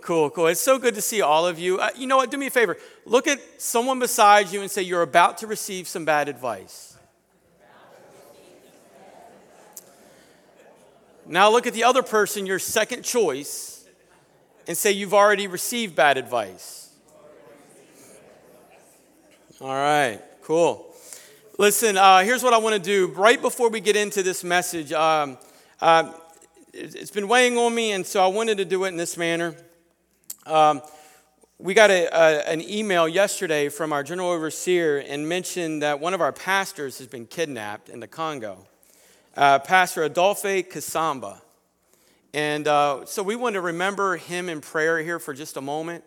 Cool. It's so good to see all of you. You know what? Do me a favor. Look at someone beside you and say, you're about to receive some bad advice. Now look at the other person, your second choice, and say, you've already received bad advice. All right, cool. Listen, here's what I want to do. Right before we get into this message, it's been weighing on me, and so I wanted to do it in this manner. We got an email yesterday from our general overseer and mentioned that one of our pastors has been kidnapped in the Congo, Pastor Adolphe Kassamba. And so we want to remember him in prayer here for just a moment,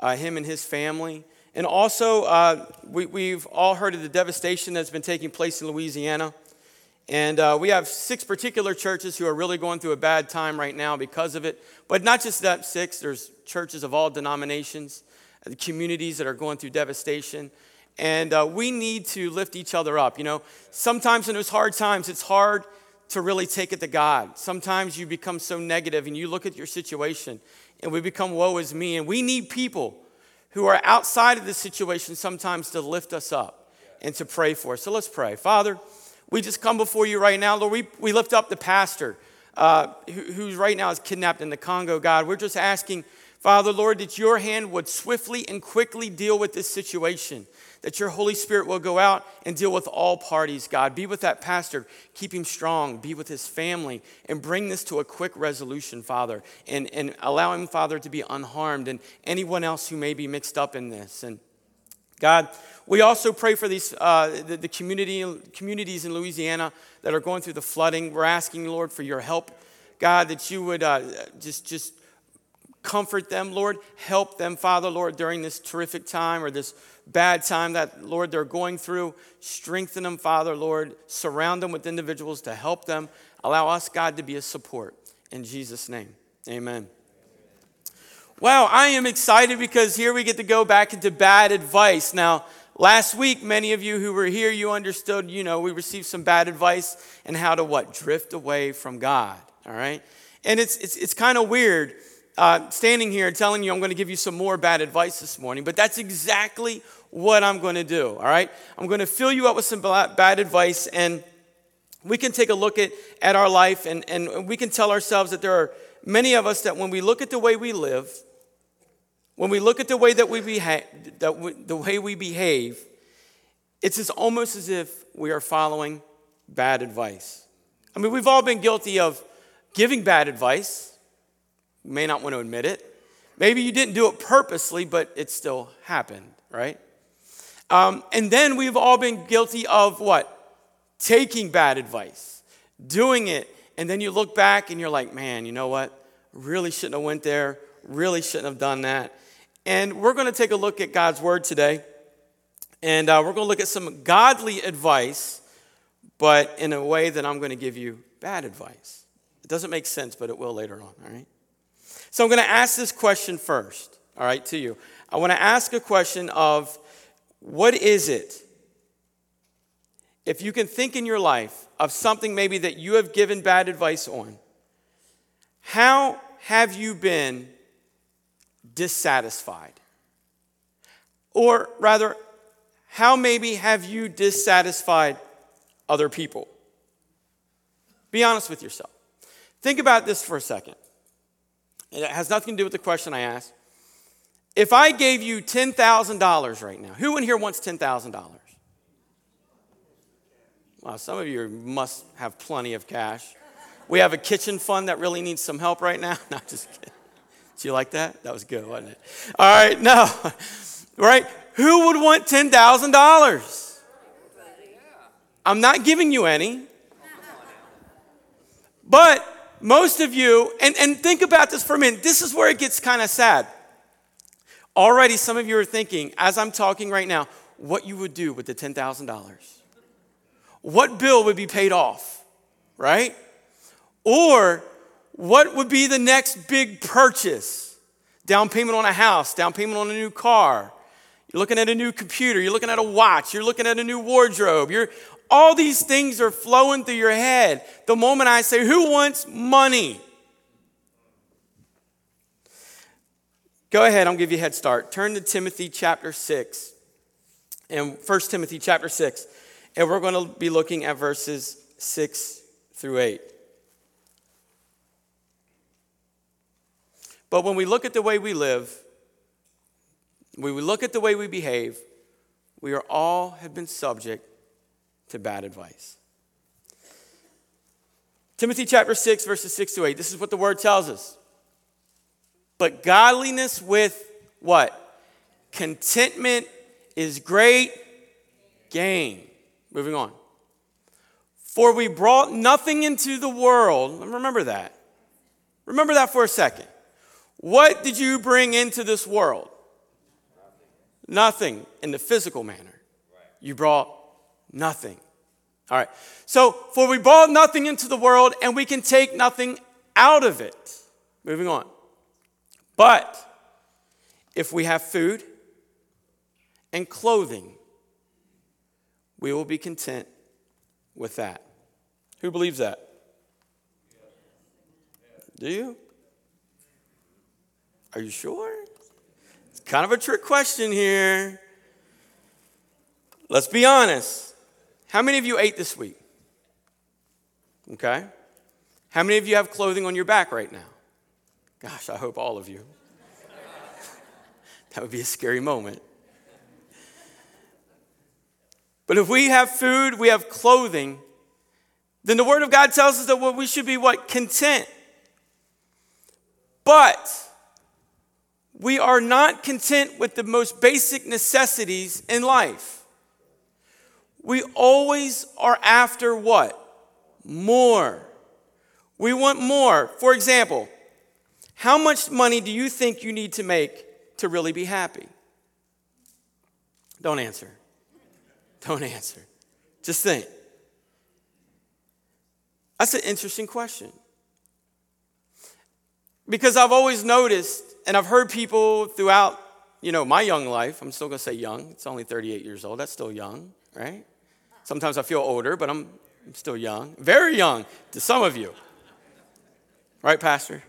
him and his family. And also, we've all heard of the devastation that's been taking place in Louisiana. And we have 6 particular churches who are really going through a bad time right now because of it. But not just that 6, there's churches of all denominations, communities that are going through devastation. And we need to lift each other up. You know, sometimes in those hard times, it's hard to really take it to God. Sometimes you become so negative and you look at your situation and we become woe is me. And we need people who are outside of this situation sometimes to lift us up and to pray for us. So let's pray. Father, we just come before you right now. Lord, we lift up the pastor who right now is kidnapped in the Congo, God. We're just asking, Father, Lord, that your hand would swiftly and quickly deal with this situation, that your Holy Spirit will go out and deal with all parties, God. Be with that pastor. Keep him strong. Be with his family and bring this to a quick resolution, Father, and allow him, Father, to be unharmed and anyone else who may be mixed up in this. And God, we also pray for these the communities in Louisiana that are going through the flooding. We're asking, Lord, for your help, God, that you would just comfort them, Lord. Help them, Father, Lord, during this terrific time or this bad time that, Lord, they're going through. Strengthen them, Father, Lord. Surround them with individuals to help them. Allow us, God, to be a support. In Jesus' name, amen. Wow, I am excited because here we get to go back into bad advice. Now, last week, many of you who were here, you understood, you know, we received some bad advice and how to what? Drift away from God, all right? And it's kind of weird. Standing here telling you I'm going to give you some more bad advice this morning, but that's exactly what I'm going to do, all right? I'm going to fill you up with some bad advice, and we can take a look at our life, and we can tell ourselves that there are many of us that when we look at the way we live, when we look at the way that we behave, it's as almost as if we are following bad advice. I mean, we've all been guilty of giving bad advice. You may not want to admit it. Maybe you didn't do it purposely, but it still happened, right? And then we've all been guilty of what? Taking bad advice, doing it. And then you look back and you're like, man, you know what? Really shouldn't have went there. Really shouldn't have done that. And we're going to take a look at God's word today. And we're going to look at some godly advice, but in a way that I'm going to give you bad advice. It doesn't make sense, but it will later on, all right? So I'm going to ask this question first, all right, to you. I want to ask a question of what is it, if you can think in your life of something maybe that you have given bad advice on, how have you been dissatisfied? Or rather, how maybe have you dissatisfied other people? Be honest with yourself. Think about this for a second. It has nothing to do with the question I asked. If I gave you $10,000 right now, who in here wants $10,000? Well, some of you must have plenty of cash. We have a kitchen fund that really needs some help right now. No, just kidding. Did you like that? That was good, wasn't it? All right, no. Right? Who would want $10,000? I'm not giving you any. But most of you, and think about this for a minute. This is where it gets kind of sad. Already some of you are thinking, as I'm talking right now, what you would do with the $10,000. What bill would be paid off, right? Or what would be the next big purchase? Down payment on a house, down payment on a new car. You're looking at a new computer. You're looking at a watch. You're looking at a new wardrobe. All these things are flowing through your head the moment I say, who wants money? Go ahead, I'll give you a head start. Turn to Timothy chapter 6, and 1 Timothy chapter 6, and we're going to be looking at verses 6 through 8. But when we look at the way we live, when we look at the way we behave, we are all have been subject to bad advice. Timothy chapter 6, verses 6 to 8. This is what the word tells us. But godliness with what? Contentment is great gain. Moving on. For we brought nothing into the world. Remember that. Remember that for a second. What did you bring into this world? Nothing in the physical manner. You brought nothing. All right. So, for we brought nothing into the world and we can take nothing out of it. Moving on. But if we have food and clothing, we will be content with that. Who believes that? Do you? Are you sure? It's kind of a trick question here. Let's be honest. How many of you ate this week? Okay. How many of you have clothing on your back right now? Gosh, I hope all of you. That would be a scary moment. But if we have food, we have clothing, then the Word of God tells us that we should be what? Content. But we are not content with the most basic necessities in life. We always are after what? More. We want more. For example, how much money do you think you need to make to really be happy? Don't answer. Don't answer. Just think. That's an interesting question. Because I've always noticed, and I've heard people throughout, my young life. I'm still going to say young. It's only 38 years old. That's still young, right? Sometimes I feel older, but I'm still young. Very young to some of you. Right, Pastor?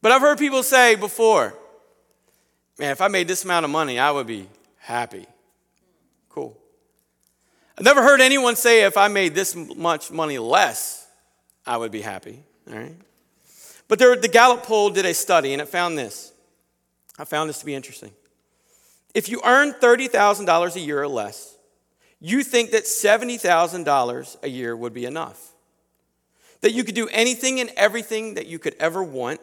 But I've heard people say before, man, if I made this amount of money, I would be happy. Cool. I've never heard anyone say, if I made this much money less, I would be happy, all right? But the Gallup poll did a study, and it found this. I found this to be interesting. If you earn $30,000 a year or less, you think that $70,000 a year would be enough, that you could do anything and everything that you could ever want.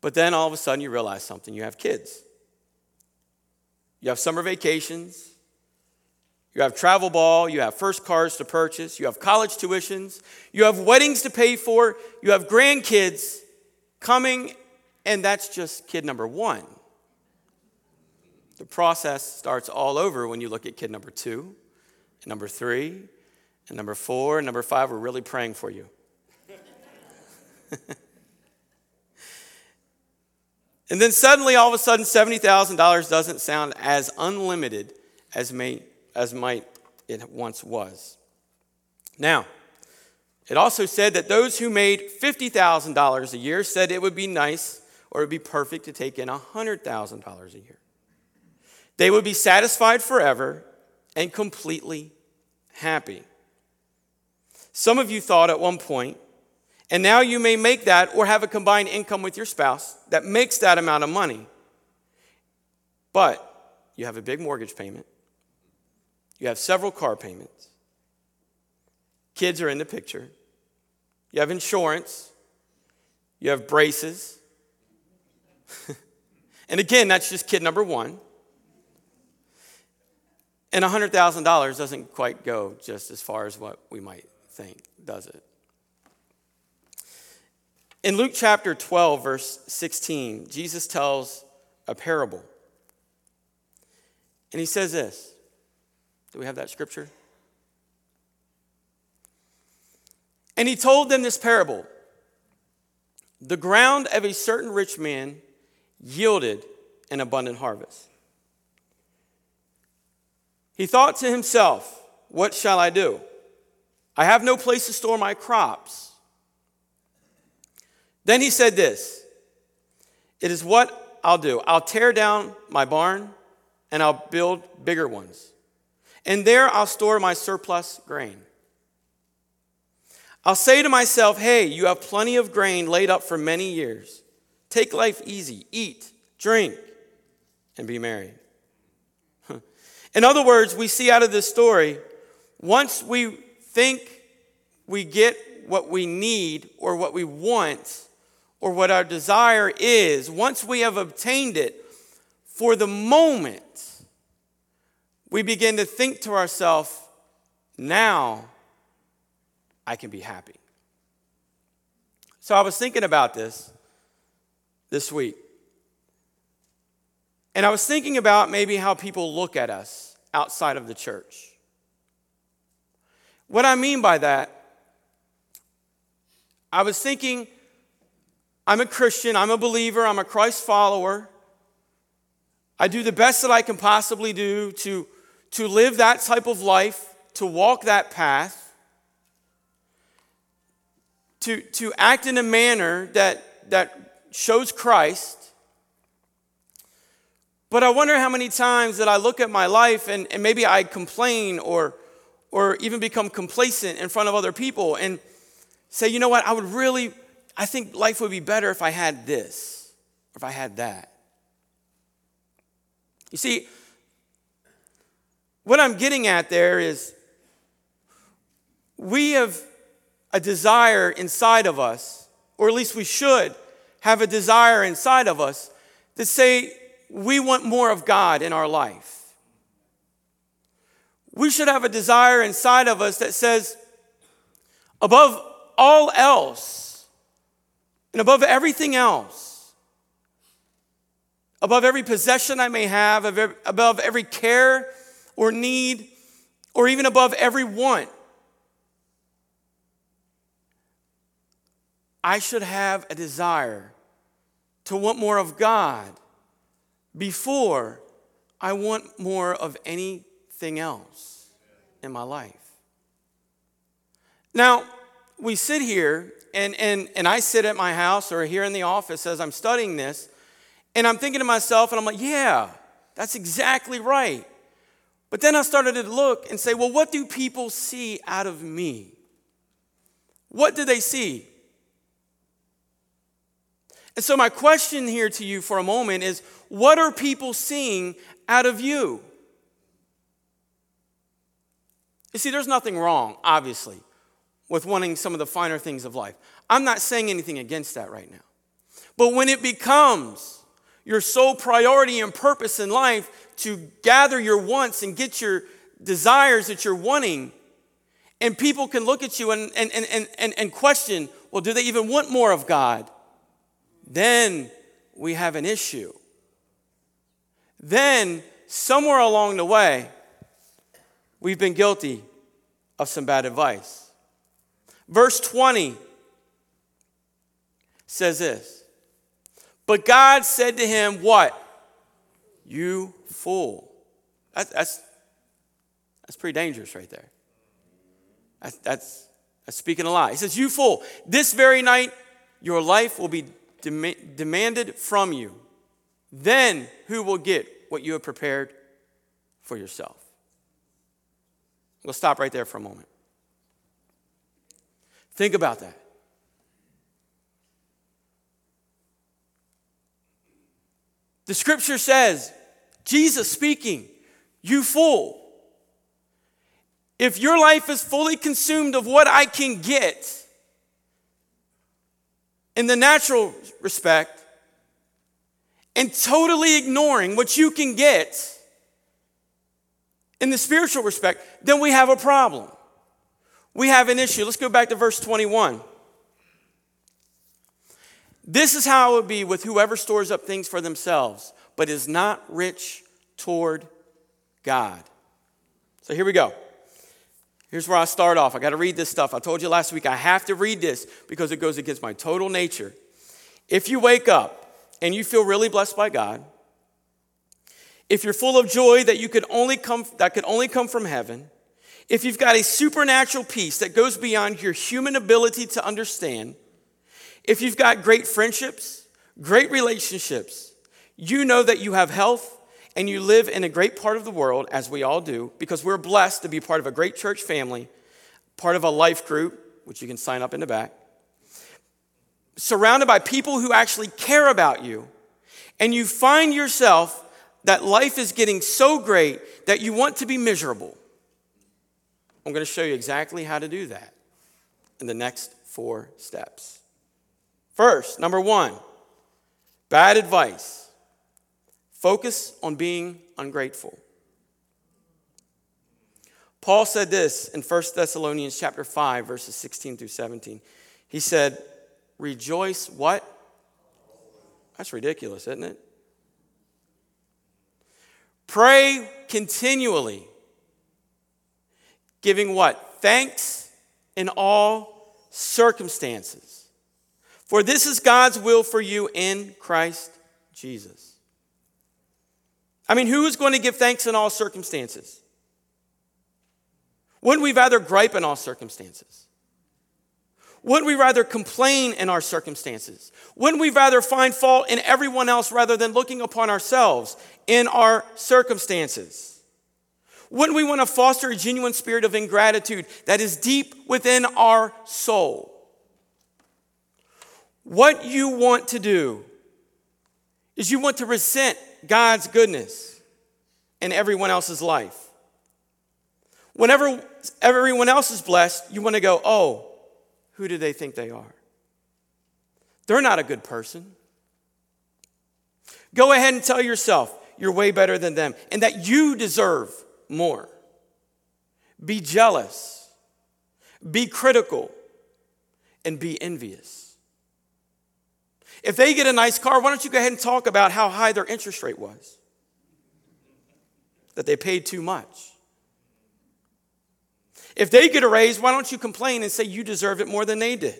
But then all of a sudden you realize something. You have kids. You have summer vacations. You have travel ball, you have first cars to purchase, you have college tuitions, you have weddings to pay for, you have grandkids coming, and that's just kid number one. The process starts all over when you look at kid number two, and number three, and number four, and number five. We're really praying for you. And then suddenly, all of a sudden, $70,000 doesn't sound as unlimited as might it once was. Now, it also said that those who made $50,000 a year said it would be nice or it would be perfect to take in $100,000 a year. They would be satisfied forever and completely happy. Some of you thought at one point, and now you may make that or have a combined income with your spouse that makes that amount of money. But you have a big mortgage payment. You have several car payments. Kids are in the picture. You have insurance. You have braces. And again, that's just kid number one. And $100,000 doesn't quite go just as far as what we might think, does it? In Luke chapter 12, verse 16, Jesus tells a parable. And he says this. Do we have that scripture? And he told them this parable. The ground of a certain rich man yielded an abundant harvest. He thought to himself, what shall I do? I have no place to store my crops. Then he said this, it is what I'll do. I'll tear down my barn and I'll build bigger ones. And there I'll store my surplus grain. I'll say to myself, hey, you have plenty of grain laid up for many years. Take life easy, eat, drink, and be merry. In other words, we see out of this story, once we think we get what we need or what we want or what our desire is, once we have obtained it, for the moment, we begin to think to ourselves, now I can be happy. So I was thinking about this week. And I was thinking about maybe how people look at us outside of the church. What I mean by that, I was thinking, I'm a Christian, I'm a believer, I'm a Christ follower. I do the best that I can possibly do to live that type of life, to walk that path, to act in a manner that shows Christ. But I wonder how many times that I look at my life and maybe I complain or even become complacent in front of other people and say, you know what, I think life would be better if I had this, or if I had that. You see, what I'm getting at there is we have a desire inside of us, or at least we should have a desire inside of us to say, we want more of God in our life. We should have a desire inside of us that says, above all else, and above everything else, above every possession I may have, above every care or need, or even above every want, I should have a desire to want more of God before I want more of anything else in my life. Now, we sit here, and I sit at my house or here in the office as I'm studying this, and I'm thinking to myself, and I'm like, yeah, that's exactly right. But then I started to look and say, well, what do people see out of me? What do they see? And so my question here to you for a moment is, what are people seeing out of you? You see, there's nothing wrong, obviously, with wanting some of the finer things of life. I'm not saying anything against that right now. But when it becomes your sole priority and purpose in life to gather your wants and get your desires that you're wanting, and people can look at you and question, well, do they even want more of God? Then we have an issue. Then, somewhere along the way, we've been guilty of some bad advice. Verse 20 says this, but God said to him, what? You fool. That's pretty dangerous right there. That's speaking a lie. He says, you fool, this very night your life will be demanded from you. Then who will get what you have prepared for yourself? We'll stop right there for a moment. Think about that. The scripture says, Jesus speaking, you fool. If your life is fully consumed of what I can get, in the natural respect, and totally ignoring what you can get in the spiritual respect, then we have a problem. We have an issue. Let's go back to verse 21. This is how it would be with whoever stores up things for themselves, but is not rich toward God. So here we go. Here's where I start off. I got to read this stuff. I told you last week I have to read this because it goes against my total nature. If you wake up and you feel really blessed by God, if you're full of joy that could only come from heaven, if you've got a supernatural peace that goes beyond your human ability to understand, if you've got great friendships, great relationships, you know that you have health and you live in a great part of the world, as we all do, because we're blessed to be part of a great church family, part of a life group, which you can sign up in the back, surrounded by people who actually care about you, and you find yourself that life is getting so great that you want to be miserable. I'm going to show you exactly how to do that in the next 4 steps. First, number 1, bad advice. Focus on being ungrateful. Paul said this in 1 Thessalonians chapter 5, verses 16 through 17. He said, rejoice what? That's ridiculous, isn't it? Pray continually, giving what? Thanks in all circumstances. For this is God's will for you in Christ Jesus. I mean, who is going to give thanks in all circumstances? Wouldn't we rather gripe in all circumstances? Wouldn't we rather complain in our circumstances? Wouldn't we rather find fault in everyone else rather than looking upon ourselves in our circumstances? Wouldn't we want to foster a genuine spirit of ingratitude that is deep within our soul? What you want to do is you want to resent God's goodness in everyone else's life. Whenever everyone else is blessed, you want to go, oh, who do they think they are? They're not a good person. Go ahead and tell yourself you're way better than them and that you deserve more. Be jealous, be critical, and be envious. If they get a nice car, why don't you go ahead and talk about how high their interest rate was? That they paid too much. If they get a raise, why don't you complain and say you deserve it more than they did?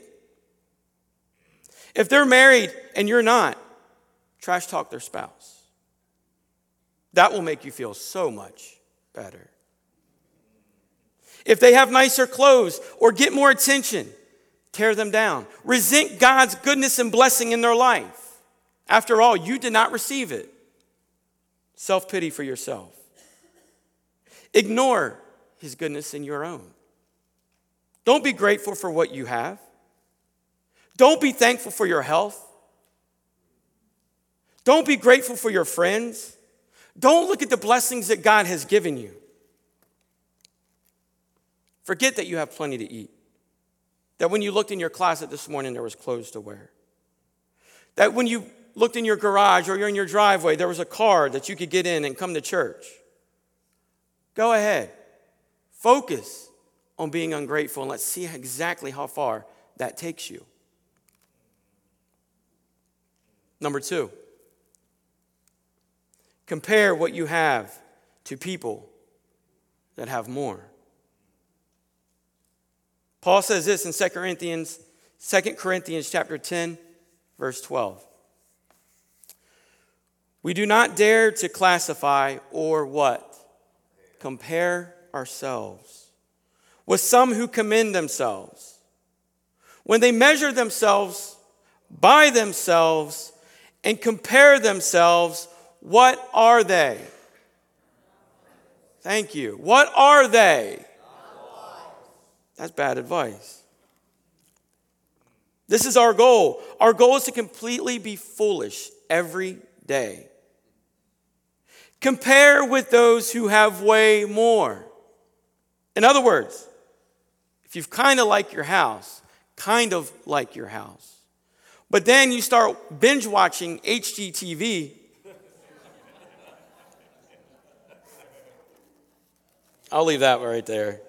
If they're married and you're not, trash talk their spouse. That will make you feel so much better. If they have nicer clothes or get more attention, tear them down. Resent God's goodness and blessing in their life. After all, you did not receive it. Self-pity for yourself. Ignore His goodness in your own. Don't be grateful for what you have. Don't be thankful for your health. Don't be grateful for your friends. Don't look at the blessings that God has given you. Forget that you have plenty to eat. That when you looked in your closet this morning, there was clothes to wear. That when you looked in your garage or you're in your driveway, there was a car that you could get in and come to church. Go ahead. Focus on being ungrateful, and let's see exactly how far that takes you. Number 2, compare what you have to people that have more. Paul says this in 2 Corinthians chapter 10, verse 12. We do not dare to classify or what? Compare ourselves with some who commend themselves when they measure themselves by themselves and compare themselves. What are they? Thank you. What are they? That's bad advice. This is our goal. Our goal is to completely be foolish every day. Compare with those who have way more. In other words, if you've kind of like your house, but then you start binge watching HGTV, I'll leave that right there.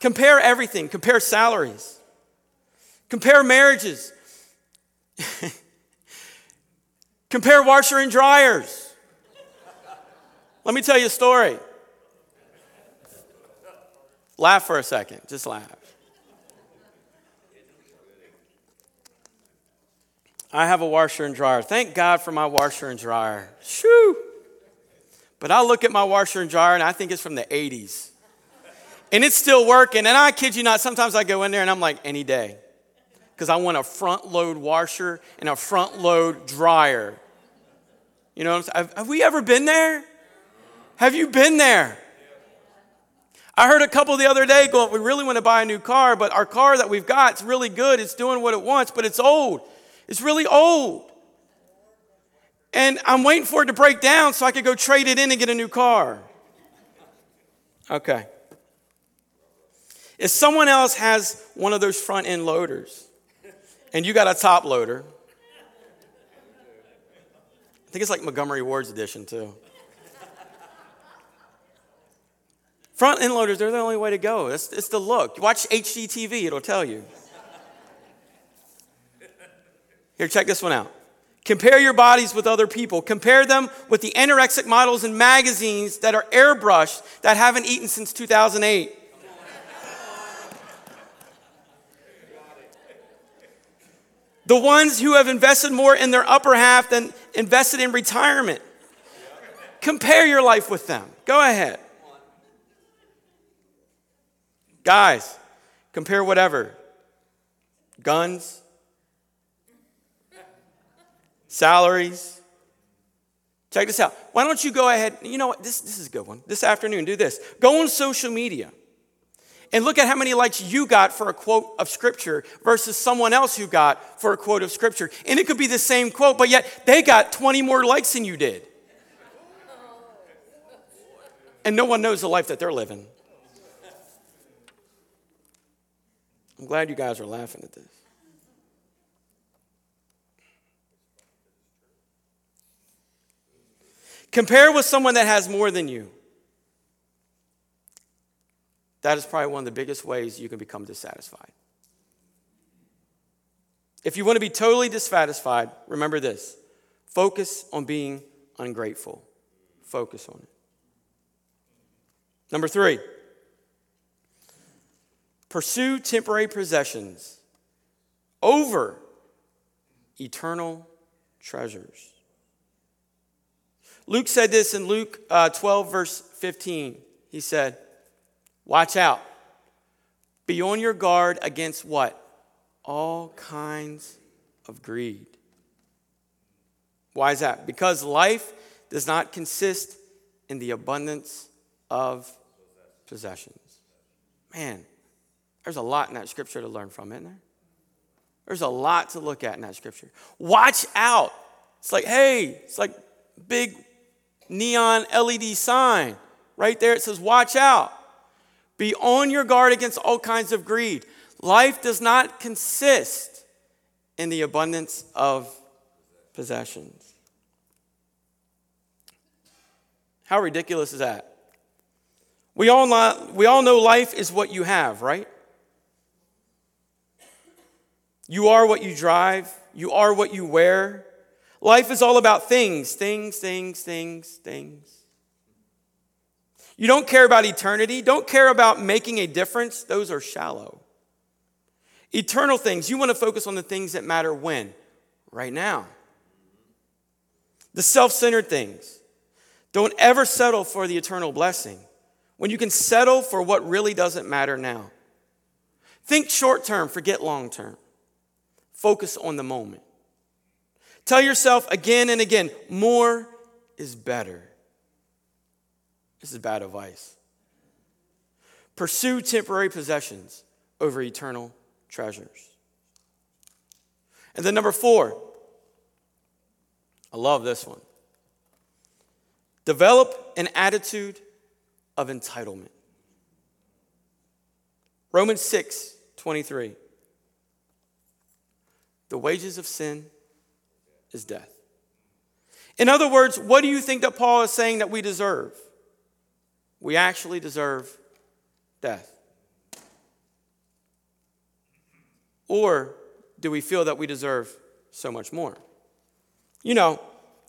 Compare everything. Compare salaries. Compare marriages. Compare washer and dryers. Let me tell you a story. Laugh for a second. Just laugh. I have a washer and dryer. Thank God for my washer and dryer. Shoo! But I look at my washer and dryer, and I think it's from the 80s. And it's still working. And I kid you not, sometimes I go in there, and I'm like, any day. Because I want a front-load washer and a front-load dryer. You know what I'm saying? Have we ever been there? Have you been there? I heard a couple the other day going, we really want to buy a new car, but our car that we've got is really good. It's doing what it wants, but it's old. It's really old. And I'm waiting for it to break down so I could go trade it in and get a new car. Okay. If someone else has one of those front end loaders and you got a top loader, I think it's like Montgomery Ward's edition too. Front end loaders, they're the only way to go. It's the look. Watch HGTV, it'll tell you. Here, check this one out. Compare your bodies with other people. Compare them with the anorexic models in magazines that are airbrushed that haven't eaten since 2008. The ones who have invested more in their upper half than invested in retirement. Compare your life with them. Go ahead. Guys, compare whatever. Guns. Salaries. Check this out. Why don't you go ahead? You know what? This is a good one. This afternoon, do this. Go on social media and look at how many likes you got for a quote of Scripture versus someone else who got for a quote of Scripture. And it could be the same quote, but yet they got 20 more likes than you did. And no one knows the life that they're living. I'm glad you guys are laughing at this. Compare with someone that has more than you. That is probably one of the biggest ways you can become dissatisfied. If you want to be totally dissatisfied, remember this. Focus on being ungrateful. Focus on it. Number 3. Pursue temporary possessions over eternal treasures. Luke said this in Luke 12, verse 15. He said, watch out. Be on your guard against what? All kinds of greed. Why is that? Because life does not consist in the abundance of possessions. Man. There's a lot in that scripture to learn from, isn't there? There's a lot to look at in that scripture. Watch out. It's like, hey, it's like big neon LED sign. Right there it says, watch out. Be on your guard against all kinds of greed. Life does not consist in the abundance of possessions. How ridiculous is that? We all know life is what you have, right? You are what you drive. You are what you wear. Life is all about things. You don't care about eternity. Don't care about making a difference. Those are shallow. Eternal things, you want to focus on the things that matter when? Right now. The self-centered things. Don't ever settle for the eternal blessing when you can settle for what really doesn't matter now. Think short-term, forget long-term. Focus on the moment. Tell yourself again and again, more is better. This is bad advice. Pursue temporary possessions over eternal treasures. And then number 4. I love this one. Develop an attitude of entitlement. Romans 6:23. The wages of sin is death. In other words, what do you think that Paul is saying that we deserve? We actually deserve death. Or do we feel that we deserve so much more? You know,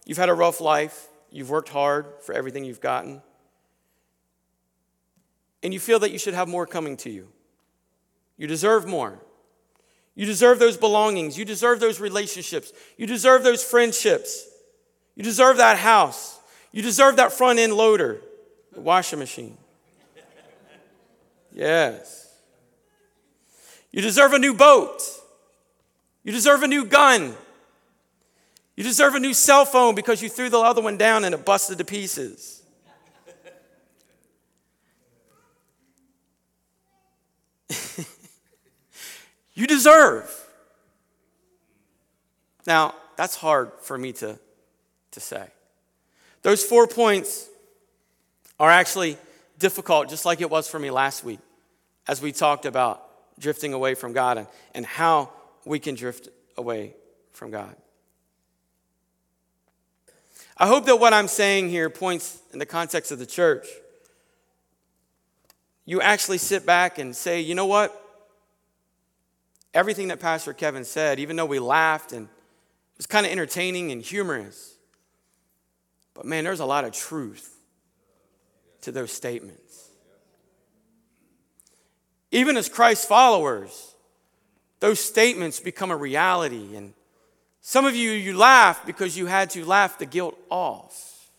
you've had a rough life. You've worked hard for everything you've gotten. And you feel that you should have more coming to you. You deserve more. You deserve those belongings. You deserve those relationships. You deserve those friendships. You deserve that house. You deserve that front end loader, the washing machine. Yes. You deserve a new boat. You deserve a new gun. You deserve a new cell phone because you threw the other one down and it busted to pieces. You deserve. Now, that's hard for me to say. Those 4 points are actually difficult, just like it was for me last week as we talked about drifting away from God and how we can drift away from God. I hope that what I'm saying here points in the context of the church. You actually sit back and say, you know what? Everything that Pastor Kevin said, even though we laughed and it was kind of entertaining and humorous, but man, there's a lot of truth to those statements. Even as Christ followers, those statements become a reality. And some of you laugh because you had to laugh the guilt off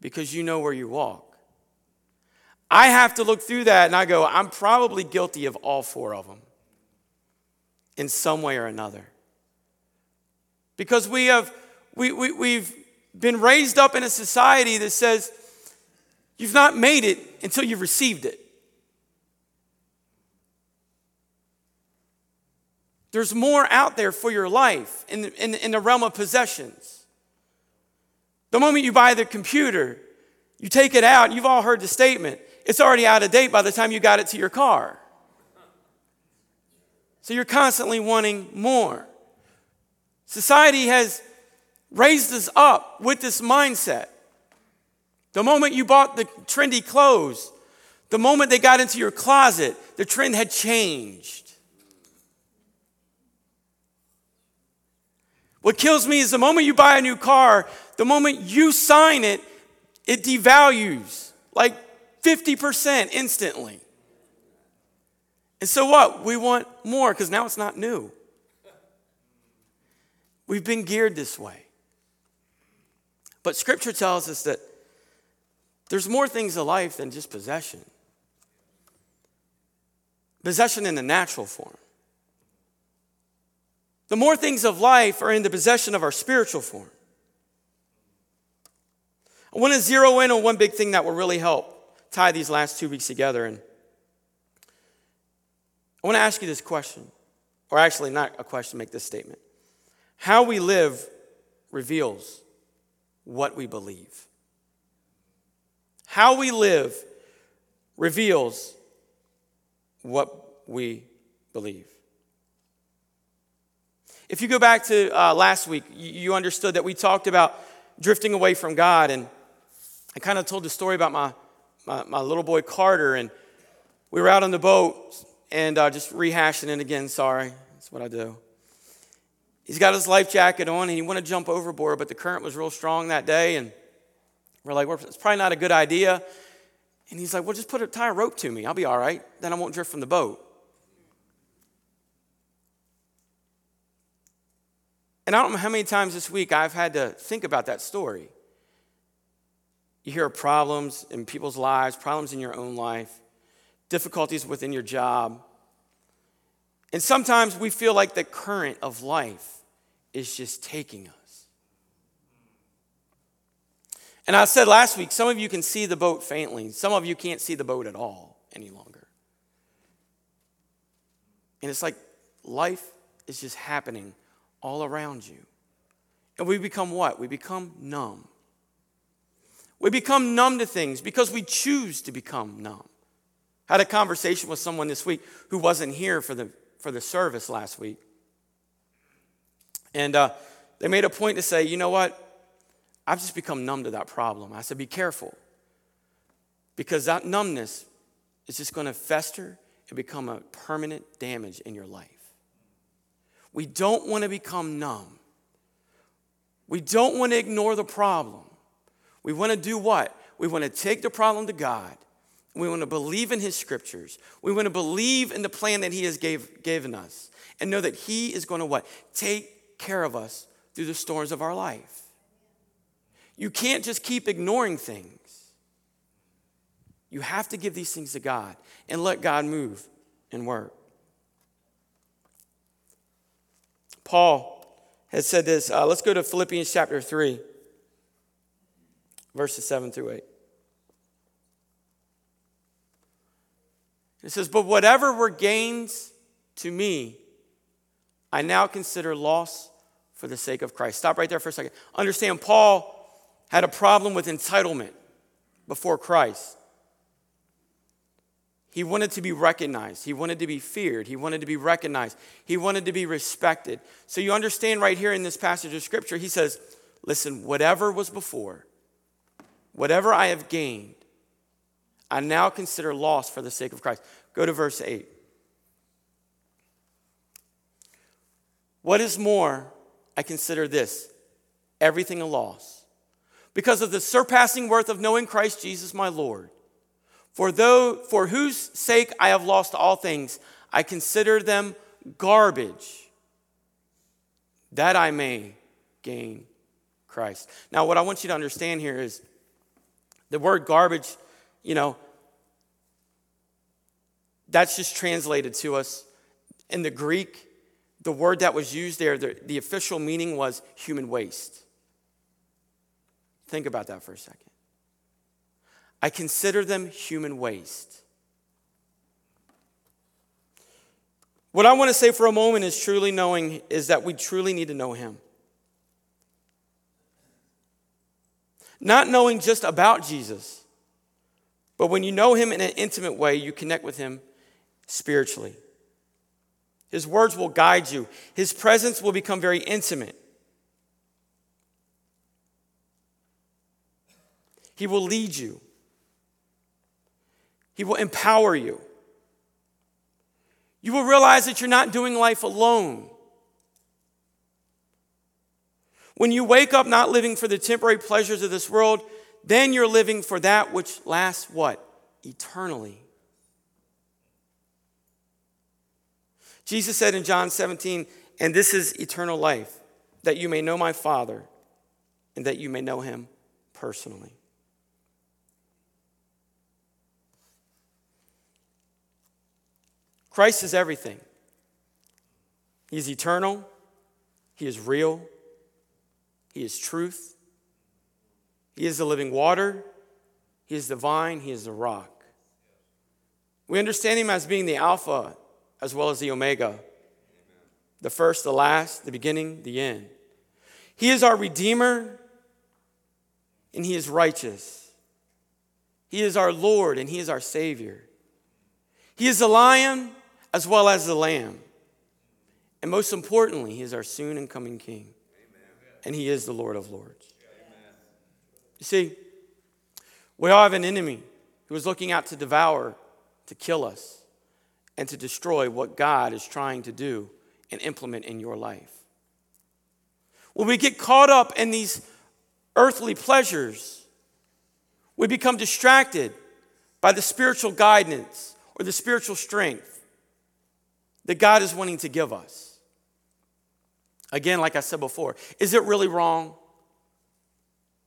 because you know where you walk. I have to look through that and I go, I'm probably guilty of all four of them in some way or another. Because we've been raised up in a society that says you've not made it until you've received it. There's more out there for your life in the realm of possessions. The moment you buy the computer, you take it out, you've all heard the statement, it's already out of date by the time you got it to your car. So you're constantly wanting more. Society has raised us up with this mindset. The moment you bought the trendy clothes, the moment they got into your closet, the trend had changed. What kills me is the moment you buy a new car, the moment you sign it, it devalues like 50% instantly. And so what? We want more because now it's not new. We've been geared this way. But Scripture tells us that there's more things in life than just possession. Possession in the natural form. The more things of life are in the possession of our spiritual form. I want to zero in on one big thing that will really help tie these last 2 weeks together. And I want to ask you this question, or actually not a question, make this statement. How we live reveals what we believe. How we live reveals what we believe. If you go back to last week, you understood that we talked about drifting away from God, and I kind of told the story about my little boy Carter, and we were out on the boat, and just rehashing it again, sorry. That's what I do. He's got his life jacket on, and he wanted to jump overboard, but the current was real strong that day, and we're like, it's probably not a good idea. And he's like, well, just tie a rope to me. I'll be all right. Then I won't drift from the boat. And I don't know how many times this week I've had to think about that story. You hear problems in people's lives, problems in your own life, difficulties within your job. And sometimes we feel like the current of life is just taking us. And I said last week, some of you can see the boat faintly. Some of you can't see the boat at all any longer. And it's like life is just happening all around you. And we become what? We become numb. We become numb to things because we choose to become numb. I had a conversation with someone this week who wasn't here for the service last week. And they made a point to say, you know what? I've just become numb to that problem. I said, be careful. Because that numbness is just going to fester and become a permanent damage in your life. We don't want to become numb. We don't want to ignore the problem. We want to do what? We want to take the problem to God We want to believe in his scriptures. We want to believe in the plan that he has given us and know that he is going to what? Take care of us through the storms of our life. You can't just keep ignoring things. You have to give these things to God and let God move and work. Paul has said this. Let's go to Philippians chapter 3, verses 7 through 8. It says, but whatever were gains to me, I now consider loss for the sake of Christ. Stop right there for a second. Understand, Paul had a problem with entitlement before Christ. He wanted to be recognized. He wanted to be feared. He wanted to be recognized. He wanted to be respected. So you understand right here in this passage of Scripture, he says, listen, whatever was before, whatever I have gained, I now consider loss for the sake of Christ. Go to verse 8. What is more, I consider this, everything a loss, because of the surpassing worth of knowing Christ Jesus my Lord. For whose sake I have lost all things, I consider them garbage, that I may gain Christ. Now, what I want you to understand here is the word garbage, that's just translated to us. In the Greek, the word that was used there, the official meaning was human waste. Think about that for a second. I consider them human waste. What I want to say for a moment is truly knowing is that we truly need to know him. Not knowing just about Jesus, but when you know him in an intimate way, you connect with him spiritually. His words will guide you. His presence will become very intimate. He will lead you. He will empower you. You will realize that you're not doing life alone. When you wake up not living for the temporary pleasures of this world, then you're living for that which lasts what? Eternally. Jesus said in John 17, and this is eternal life, that you may know my Father and that you may know him personally. Christ is everything. He is eternal. He is real. He is truth. He is the living water. He is the vine. He is the rock. We understand him as being the Alpha as well as the Omega. The first, the last, the beginning, the end. He is our Redeemer and he is righteous. He is our Lord and he is our Savior. He is the Lion as well as the Lamb. And most importantly, he is our soon and coming King. Amen. And he is the Lord of Lords. Amen. You see, we all have an enemy who is looking out to devour, to kill us, and to destroy what God is trying to do and implement in your life. When we get caught up in these earthly pleasures, we become distracted by the spiritual guidance or the spiritual strength that God is wanting to give us. Again, like I said before, is it really wrong?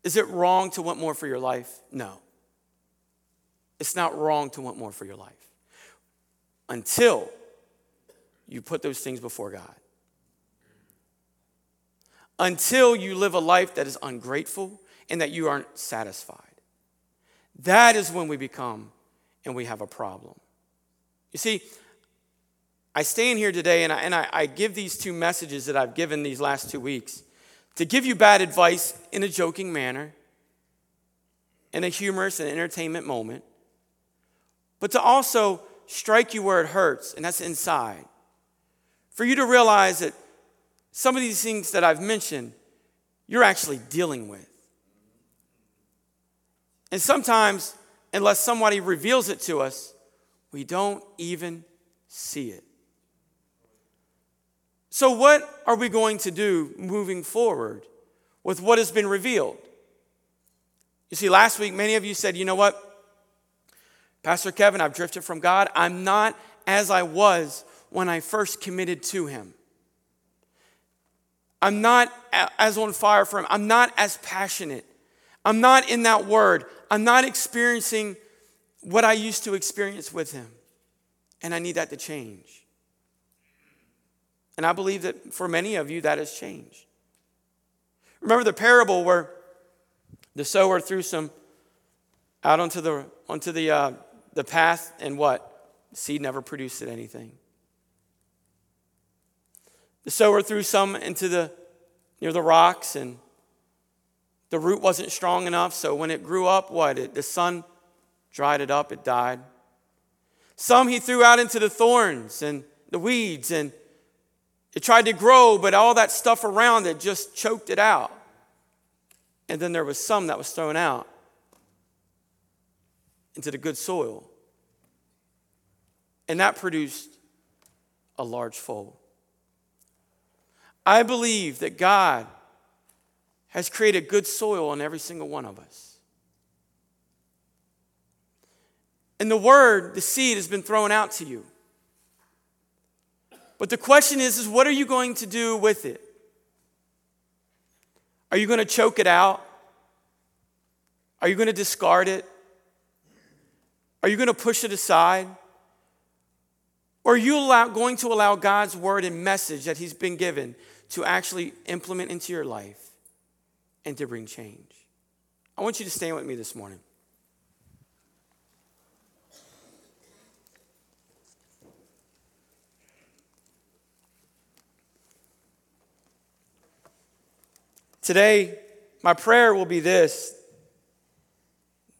Is it wrong to want more for your life? No. It's not wrong to want more for your life until you put those things before God. Until you live a life that is ungrateful and that you aren't satisfied. That is when we become and we have a problem. You see, I stand here today and I give these two messages that I've given these last 2 weeks to give you bad advice in a joking manner, in a humorous and entertainment moment, but to also strike you where it hurts, and that's inside. For you to realize that some of these things that I've mentioned, you're actually dealing with. And sometimes, unless somebody reveals it to us, we don't even see it. So what are we going to do moving forward with what has been revealed? You see, last week, many of you said, you know what? Pastor Kevin, I've drifted from God. I'm not as I was when I first committed to him. I'm not as on fire for him. I'm not as passionate. I'm not in that word. I'm not experiencing what I used to experience with him. And I need that to change. And I believe that for many of you, that has changed. Remember the parable where the sower threw some out onto the path, and what? The seed never produced anything. The sower threw some into near the rocks, and the root wasn't strong enough, so when it grew up, what? The sun dried it up, it died. Some he threw out into the thorns and the weeds, and it tried to grow, but all that stuff around it just choked it out. And then there was some that was thrown out into the good soil. And that produced a large fold. I believe that God has created good soil in every single one of us. And the word, the seed, has been thrown out to you. But the question is what are you going to do with it? Are you going to choke it out? Are you going to discard it? Are you going to push it aside? Or are you going to allow God's word and message that he's been given to actually implement into your life and to bring change? I want you to stand with me this morning. Today, my prayer will be this,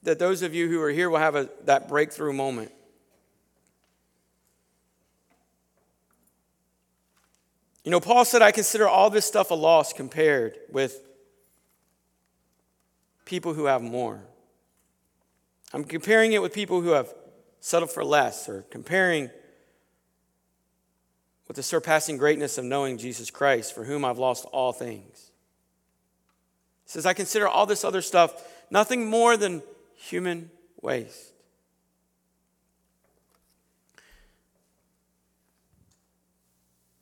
that those of you who are here will have that breakthrough moment. You know, Paul said, I consider all this stuff a loss compared with people who have more. I'm comparing it with people who have settled for less, or comparing with the surpassing greatness of knowing Jesus Christ, for whom I've lost all things. He says, I consider all this other stuff nothing more than human waste.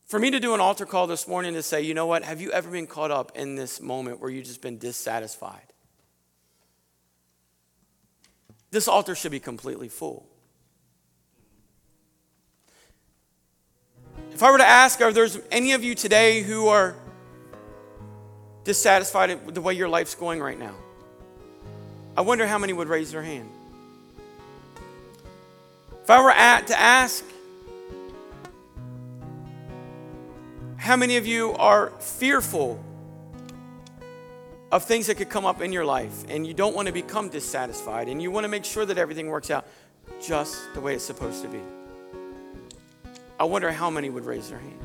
For me to do an altar call this morning to say, you know what, have you ever been caught up in this moment where you've just been dissatisfied? This altar should be completely full. If I were to ask, are there any of you today who are dissatisfied with the way your life's going right now? I wonder how many would raise their hand. If I were to ask, how many of you are fearful of things that could come up in your life, and you don't want to become dissatisfied, and you want to make sure that everything works out just the way it's supposed to be? I wonder how many would raise their hand.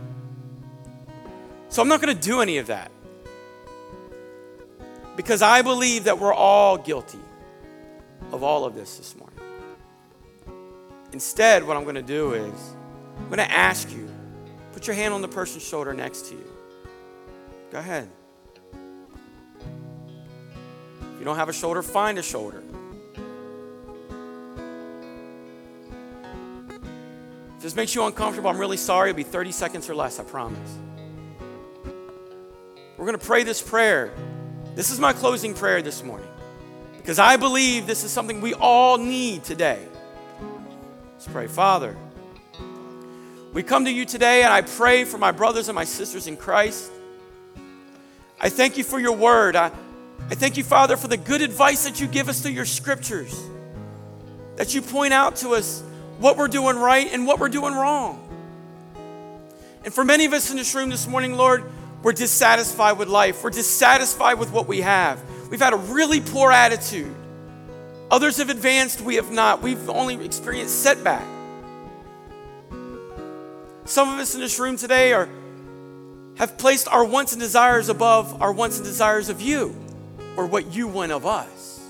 So I'm not going to do any of that, because I believe that we're all guilty of all of this morning. Instead, what I'm going to do is I'm going to ask you, put your hand on the person's shoulder next to you. Go ahead. If you don't have a shoulder, find a shoulder. If this makes you uncomfortable, I'm really sorry. It'll be 30 seconds or less, I promise. We're going to pray this prayer. This is my closing prayer this morning, because I believe this is something we all need today. Let's pray. Father, we come to you today, and I pray for my brothers and my sisters in Christ. I thank you for your word. I thank you, Father, for the good advice that you give us through your scriptures, that you point out to us what we're doing right and what we're doing wrong. And for many of us in this room this morning, Lord, we're dissatisfied with life. We're dissatisfied with what we have. We've had a really poor attitude. Others have advanced, we have not. We've only experienced setback. Some of us in this room today have placed our wants and desires above our wants and desires of you, or what you want of us.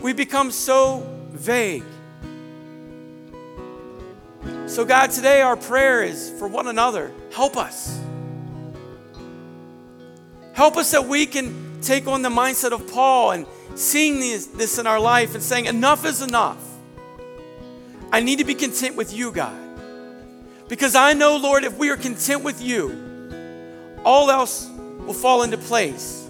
We become so vague. So God, today our prayer is for one another. Help us. Help us that we can take on the mindset of Paul and seeing this in our life and saying, enough is enough. I need to be content with you, God. Because I know, Lord, if we are content with you, all else will fall into place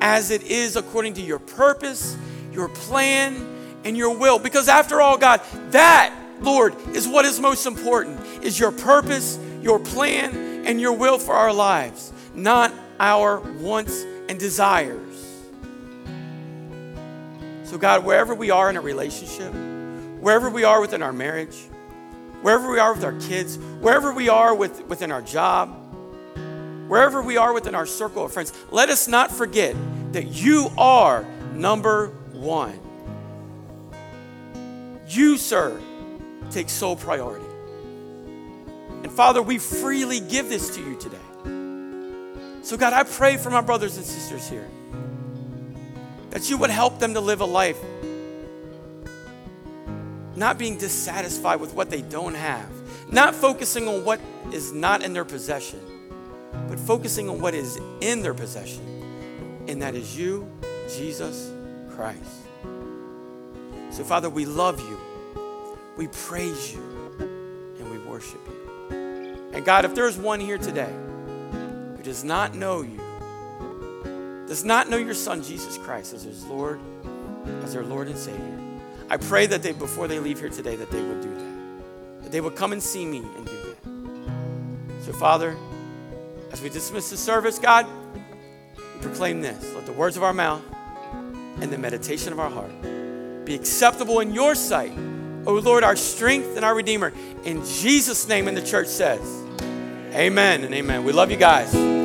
as it is according to your purpose, your plan, and your will. Because after all, God, that, Lord, is what is most important, is your purpose, your plan, and your will for our lives, not our wants and desires. So, God, wherever we are in a relationship, wherever we are within our marriage, wherever we are with our kids, wherever we are within our job, wherever we are within our circle of friends, let us not forget that you are number one. You, sir, take sole priority. And Father, we freely give this to you today. So God, I pray for my brothers and sisters here that you would help them to live a life not being dissatisfied with what they don't have, not focusing on what is not in their possession, but focusing on what is in their possession, and that is you, Jesus Christ. So, Father, we love you, we praise you, and we worship you. And God, if there's one here today who does not know you, does not know your Son, Jesus Christ, as his Lord, as their Lord and Savior, I pray that they, before they leave here today, that they would do that. That they would come and see me and do that. So, Father, as we dismiss the service, God, we proclaim this. Let the words of our mouth and the meditation of our heart be acceptable in your sight, O Lord, our strength and our Redeemer. In Jesus' name, and the church says, amen and amen. We love you guys.